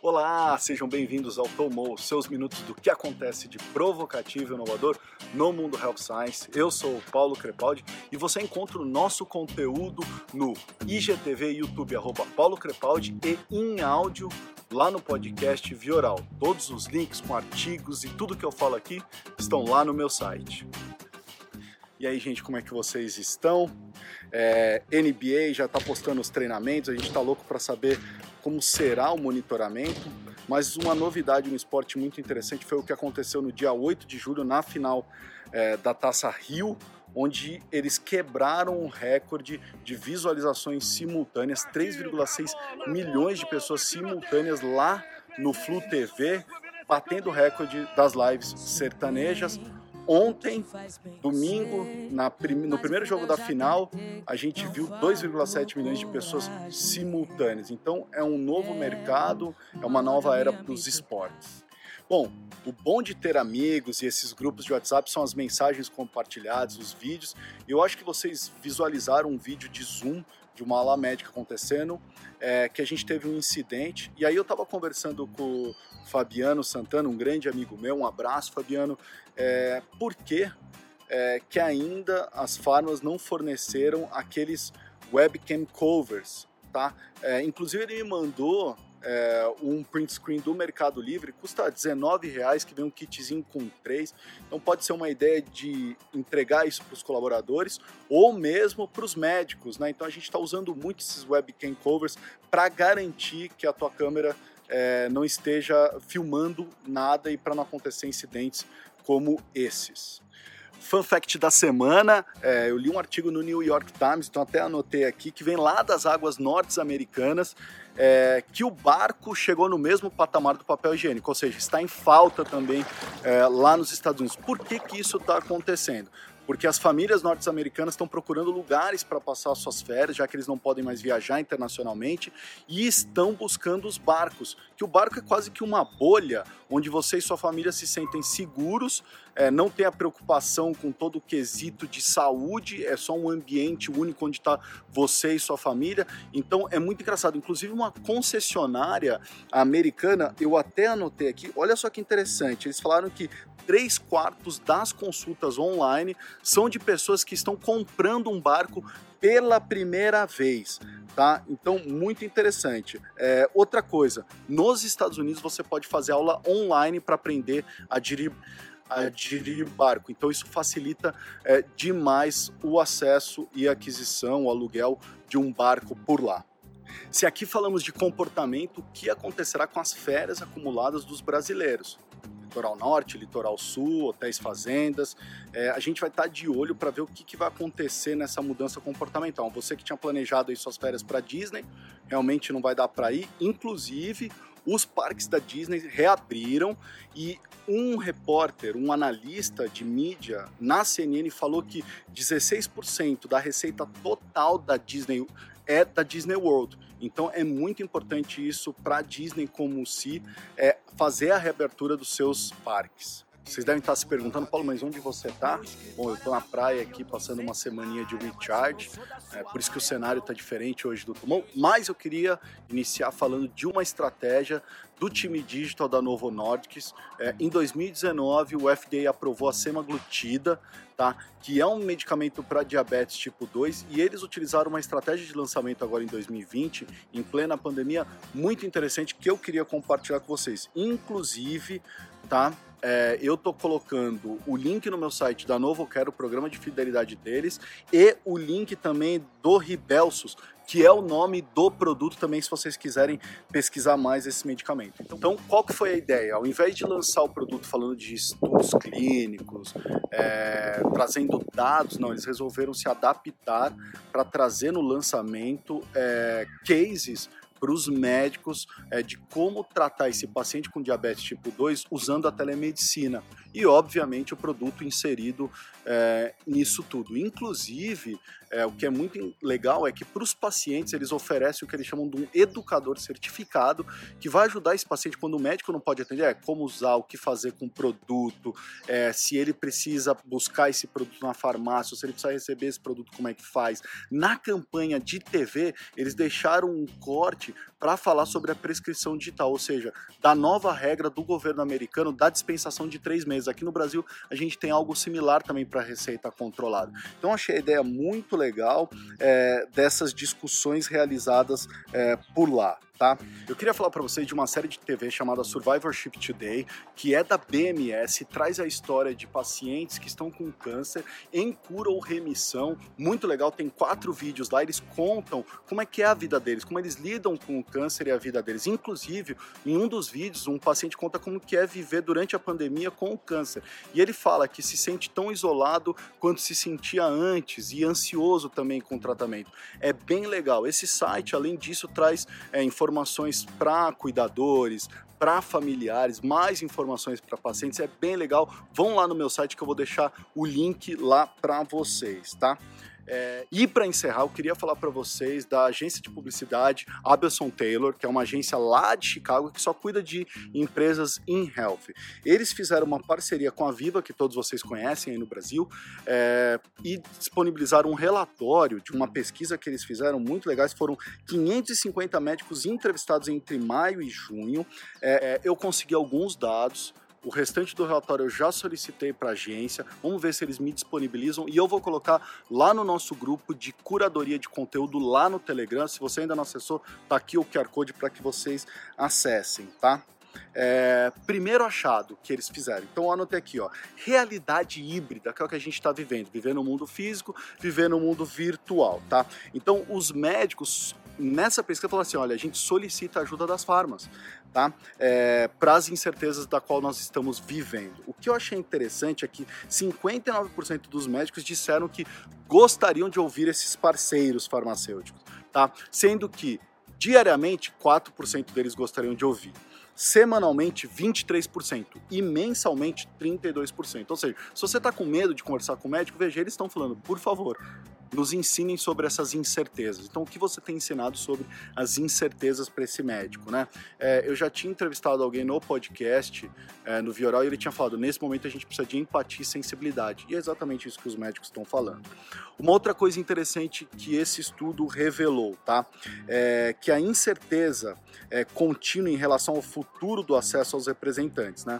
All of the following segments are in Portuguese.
Olá, sejam bem-vindos ao Tomou, seus minutos do que acontece de provocativo e inovador no mundo Health Science. Eu sou o Paulo Crepaldi e você encontra o nosso conteúdo no IGTV, YouTube, @Paulo Crepaldi e em áudio lá no podcast Vioral. Todos os links com artigos e tudo que eu falo aqui estão lá no meu site. E aí, gente, como é que vocês estão? NBA já está postando os treinamentos, a gente está louco para saber como será o monitoramento, mas uma novidade no esporte muito interessante foi o que aconteceu no dia 8 de julho, na final da Taça Rio, onde eles quebraram um recorde de visualizações simultâneas, 3,6 milhões de pessoas simultâneas lá no Flu TV, batendo o recorde das lives sertanejas. Ontem, domingo, no primeiro jogo da final, a gente viu 2,7 milhões de pessoas simultâneas. Então, é um novo mercado, é uma nova era para os esportes. Bom, o bom de ter amigos e esses grupos de WhatsApp são as mensagens compartilhadas, os vídeos. Eu acho que vocês visualizaram um vídeo de Zoom de uma ala médica acontecendo, que a gente teve um incidente, e aí eu estava conversando com o Fabiano Santana, um grande amigo meu, um abraço, Fabiano, por que ainda as farmas não forneceram aqueles webcam covers, tá? Inclusive ele me mandou um print screen do Mercado Livre, custa R$19,00, que vem um kitzinho com 3, então pode ser uma ideia de entregar isso para os colaboradores ou mesmo para os médicos, né? Então a gente está usando muito esses webcam covers para garantir que a tua câmera não esteja filmando nada e para não acontecer incidentes como esses. Fun fact da semana, eu li um artigo no New York Times, então até anotei aqui, que vem lá das águas norte-americanas, que o barco chegou no mesmo patamar do papel higiênico, ou seja, está em falta também lá nos Estados Unidos. Por que isso está acontecendo? Porque as famílias norte-americanas estão procurando lugares para passar suas férias, já que eles não podem mais viajar internacionalmente, e estão buscando os barcos, que o barco é quase que uma bolha, onde você e sua família se sentem seguros, não tem a preocupação com todo o quesito de saúde, é só um ambiente único onde está você e sua família. Então é muito engraçado, inclusive uma concessionária americana, eu até anotei aqui, olha só que interessante, eles falaram que 3/4 das consultas online são de pessoas que estão comprando um barco pela primeira vez, tá? Então, muito interessante. Outra coisa, nos Estados Unidos você pode fazer aula online para aprender a dirigir barco, então isso facilita demais o acesso e aquisição, o aluguel de um barco por lá. Se aqui falamos de comportamento, o que acontecerá com as férias acumuladas dos brasileiros? Litoral Norte, Litoral Sul, hotéis, fazendas, a gente vai estar de olho para ver o que vai acontecer nessa mudança comportamental. Você que tinha planejado aí suas férias para Disney, realmente não vai dar para ir, inclusive os parques da Disney reabriram e um repórter, um analista de mídia na CNN falou que 16% da receita total da Disney é da Disney World. Então é muito importante isso para a Disney como se fazer a reabertura dos seus parques. Vocês devem estar se perguntando, Paulo, mas onde você está? Bom, eu estou na praia aqui, passando uma semaninha de recharge, por isso que o cenário está diferente hoje do Tomou, mas eu queria iniciar falando de uma estratégia do time digital da Novo Nordisk. Em 2019, o FDA aprovou a semaglutida, tá? Que é um medicamento para diabetes tipo 2, e eles utilizaram uma estratégia de lançamento agora em 2020, em plena pandemia, muito interessante, que eu queria compartilhar com vocês. Inclusive, tá? Eu estou colocando o link no meu site da NovoCare, o programa de fidelidade deles, e o link também do Ribelsus, que é o nome do produto também, se vocês quiserem pesquisar mais esse medicamento. Então, qual que foi a ideia? Ao invés de lançar o produto falando de estudos clínicos, trazendo dados, não, eles resolveram se adaptar para trazer no lançamento cases para os médicos de como tratar esse paciente com diabetes tipo 2 usando a telemedicina e, obviamente, o produto inserido nisso tudo. Inclusive, o que é muito legal é que para os pacientes eles oferecem o que eles chamam de um educador certificado que vai ajudar esse paciente quando o médico não pode atender, como usar, o que fazer com o produto, se ele precisa buscar esse produto na farmácia, se ele precisa receber esse produto, como é que faz. Na campanha de TV, eles deixaram um corte para falar sobre a prescrição digital, ou seja, da nova regra do governo americano da dispensação de 3 meses. Aqui no Brasil a gente tem algo similar também para receita controlada. Então achei a ideia muito legal dessas discussões realizadas por lá. Tá? Eu queria falar para vocês de uma série de TV chamada Survivorship Today, que é da BMS, traz a história de pacientes que estão com câncer em cura ou remissão. Muito legal, tem 4 vídeos lá, eles contam como é que é a vida deles, como eles lidam com o câncer e a vida deles. Inclusive, em um dos vídeos, um paciente conta como que é viver durante a pandemia com o câncer. E ele fala que se sente tão isolado quanto se sentia antes e ansioso também com o tratamento. É bem legal. Esse site, além disso, traz informações para cuidadores, para familiares, mais informações para pacientes, é bem legal. Vão lá no meu site que eu vou deixar o link lá para vocês, tá? E para encerrar, eu queria falar para vocês da agência de publicidade Abelson Taylor, que é uma agência lá de Chicago que só cuida de empresas in health. Eles fizeram uma parceria com a Viva, que todos vocês conhecem aí no Brasil, e disponibilizaram um relatório de uma pesquisa que eles fizeram muito legais. Foram 550 médicos entrevistados entre maio e junho. Eu consegui alguns dados. O restante do relatório eu já solicitei para a agência, vamos ver se eles me disponibilizam e eu vou colocar lá no nosso grupo de curadoria de conteúdo lá no Telegram. Se você ainda não acessou, tá aqui o QR Code para que vocês acessem, tá? Primeiro achado que eles fizeram, então eu anotei aqui, ó, realidade híbrida, que é o que a gente está vivendo o mundo físico, vivendo o mundo virtual, tá? Então os médicos nessa pesquisa falaram assim, olha, a gente solicita a ajuda das farmas, tá? Para as incertezas da qual nós estamos vivendo. O que eu achei interessante é que 59% dos médicos disseram que gostariam de ouvir esses parceiros farmacêuticos, tá? Sendo que diariamente 4% deles gostariam de ouvir. Semanalmente 23% e mensalmente 32%. Ou seja, se você está com medo de conversar com o médico, veja, eles estão falando, por favor, nos ensinem sobre essas incertezas. Então, o que você tem ensinado sobre as incertezas para esse médico, né? Eu já tinha entrevistado alguém no podcast, no Vioral, e ele tinha falado, nesse momento a gente precisa de empatia e sensibilidade. E é exatamente isso que os médicos estão falando. Uma outra coisa interessante que esse estudo revelou, tá? Que a incerteza contínua em relação ao futuro do acesso aos representantes, né?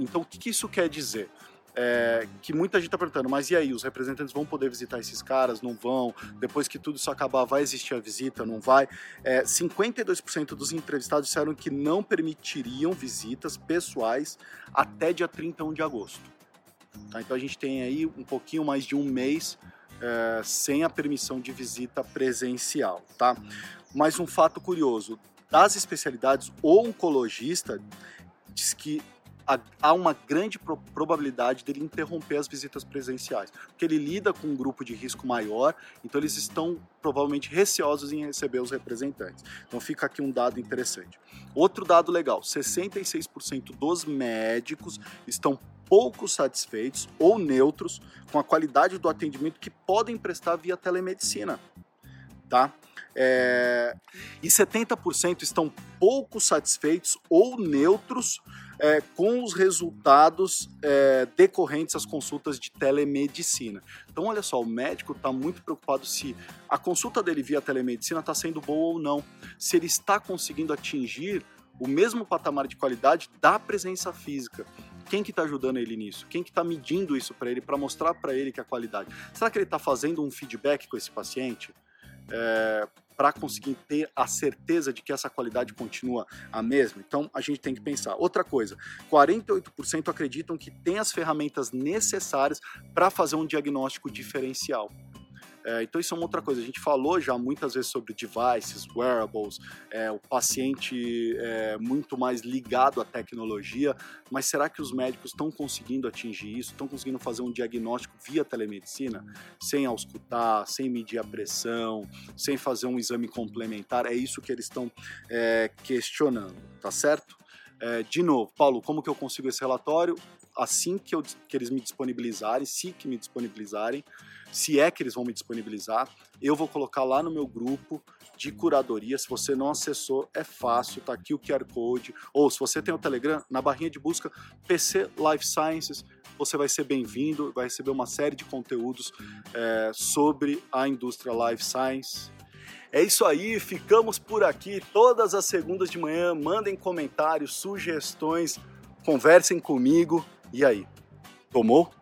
Então, o que isso quer dizer? Que muita gente está perguntando, mas e aí, os representantes vão poder visitar esses caras? Não vão? Depois que tudo isso acabar, vai existir a visita? Não vai? 52% dos entrevistados disseram que não permitiriam visitas pessoais até dia 31 de agosto. Tá? Então a gente tem aí um pouquinho mais de um mês sem a permissão de visita presencial, tá? Mas um fato curioso, das especialidades, o oncologista diz que há uma grande probabilidade dele interromper as visitas presenciais, porque ele lida com um grupo de risco maior, então eles estão provavelmente receosos em receber os representantes. Então fica aqui um dado interessante. Outro dado legal, 66% dos médicos estão pouco satisfeitos ou neutros com a qualidade do atendimento que podem prestar via telemedicina, tá? E 70% estão pouco satisfeitos ou neutros com os resultados decorrentes às consultas de telemedicina. Então, olha só, o médico está muito preocupado se a consulta dele via telemedicina está sendo boa ou não, se ele está conseguindo atingir o mesmo patamar de qualidade da presença física. Quem que está ajudando ele nisso? Quem que está medindo isso para ele, para mostrar para ele que é a qualidade? Será que ele está fazendo um feedback com esse paciente? Para conseguir ter a certeza de que essa qualidade continua a mesma. Então, a gente tem que pensar. Outra coisa, 48% acreditam que tem as ferramentas necessárias para fazer um diagnóstico diferencial. Então, isso é uma outra coisa. A gente falou já muitas vezes sobre devices, wearables, o paciente muito mais ligado à tecnologia, mas será que os médicos estão conseguindo atingir isso? Estão conseguindo fazer um diagnóstico via telemedicina? Sem auscultar, sem medir a pressão, sem fazer um exame complementar? É isso que eles estão questionando, tá certo? De novo, Paulo, como que eu consigo esse relatório? Assim que eles me disponibilizarem, se é que eles vão me disponibilizar, eu vou colocar lá no meu grupo de curadoria. Se você não acessou, é fácil, tá aqui o QR Code. Ou se você tem o Telegram, na barrinha de busca PC Life Sciences, você vai ser bem-vindo, vai receber uma série de conteúdos sobre a indústria Life Science. É isso aí, ficamos por aqui todas as segundas de manhã. Mandem comentários, sugestões, conversem comigo. E aí, tomou?